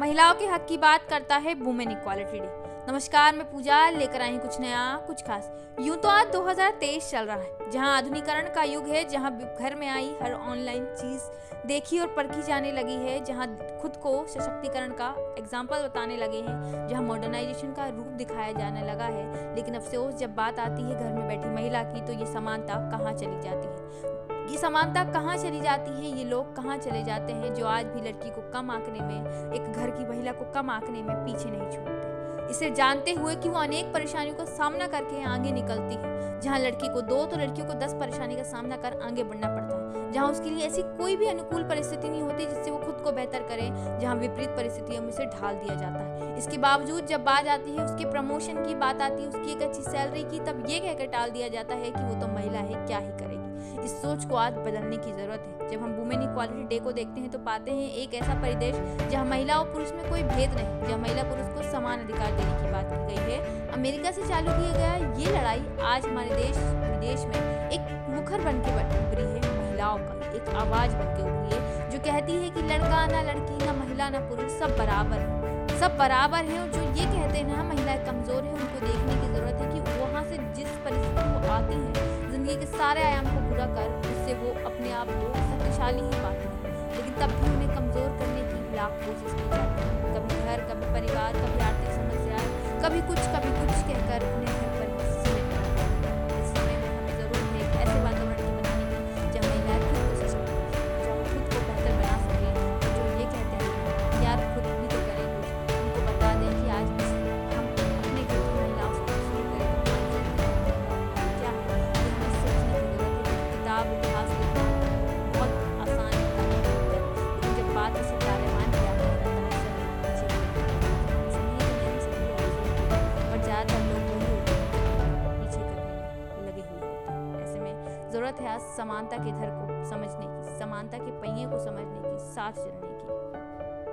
महिलाओं के हक की बात करता है वुमेन इक्वालिटी डे। नमस्कार, मैं पूजा लेकर आई हूं कुछ नया कुछ खास। यूं तो आज 2023 चल रहा है, जहां आधुनिकीकरण का युग है, जहां घर में आई हर ऑनलाइन चीज देखी और परखी जाने लगी है, जहां खुद को सशक्तिकरण का एग्जाम्पल बताने लगे हैं, जहां मॉडर्नाइजेशन का रूप दिखाया जाने लगा है। लेकिन अफसोस, जब बात आती है घर में बैठी महिला की, तो ये समानता कहाँ चली जाती है, ये समानता कहाँ चली जाती है, ये लोग कहाँ चले जाते हैं जो आज भी लड़की को कम आंकने में, एक घर की महिला को कम आंकने में पीछे नहीं छूटते। इसे जानते हुए कि वो अनेक परेशानियों का सामना करके आगे निकलती है। जहाँ लड़की को 2 तो लड़कियों को 10 परेशानी का सामना कर आगे बढ़ना पड़ता है। जहाँ उसके लिए ऐसी कोई भी अनुकूल परिस्थिति नहीं होती जिससे वो खुद को बेहतर करे, जहाँ विपरीत परिस्थितियों में उसे ढाल दिया जाता है। इसके बावजूद जब बात आती है उसके प्रमोशन की, बात आती है उसकी एक अच्छी सैलरी की, तब ये कहकर टाल दिया जाता है कि वो तो महिला है, क्या ही करेगी। इस सोच को आज बदलने की जरूरत है। जब हम वुमेन इक्वालिटी डे को देखते हैं तो पाते हैं एक ऐसा परिदेश जहां महिला और पुरुष में कोई भेद नहीं, जहां महिला पुरुष को समान अधिकार देने की बात की गई है। अमेरिका से चालू किया गया ये लड़ाई आज हमारे देश विदेश में एक मुखर बन के उभरी है, महिलाओं का एक आवाज बन के उभरी है जो कहती है कि लड़का ना लड़की, ना महिला ना पुरुष, सब बराबर है, सब बराबर हैं। और जो ये कहते हैं ना महिलाएं कमजोर है, उनको देखने की जरूरत है कि वहाँ से जिस परिस्थिति वो आती है, जिंदगी के सारे आयाम को पूरा कर, उससे वो अपने आप को शक्तिशाली ही पाती है। लेकिन तब भी उन्हें कमजोर करने की लाख कोशिश की जाती है, कभी घर, कभी परिवार, कभी आर्थिक समस्या, कभी कुछ कहकर उन्हें घर पर हमें जरूर है एक ऐसे वातावरण बनाने की जहाँ महिलाएं कोशिश करें, जहाँ खुद को बेहतर बना सकें। जो ये कहते हैं यार खुद भी तो करें, बता दें कि आज हम अपने घर की महिलाओं से शुरू करें क्या हमें सोचने की जरूरत है। किताब इतिहास लिखना बहुत आसान होता है, लेकिन जब बात इसे तालिबान किया जाता है और ज़्यादातर लोग पीछे करने लगे हुए होते हैं। ऐसे में ज़रूरत है आज समानता के घर को समझने की, समानता के पहिए को समझने की, साथ चलने की।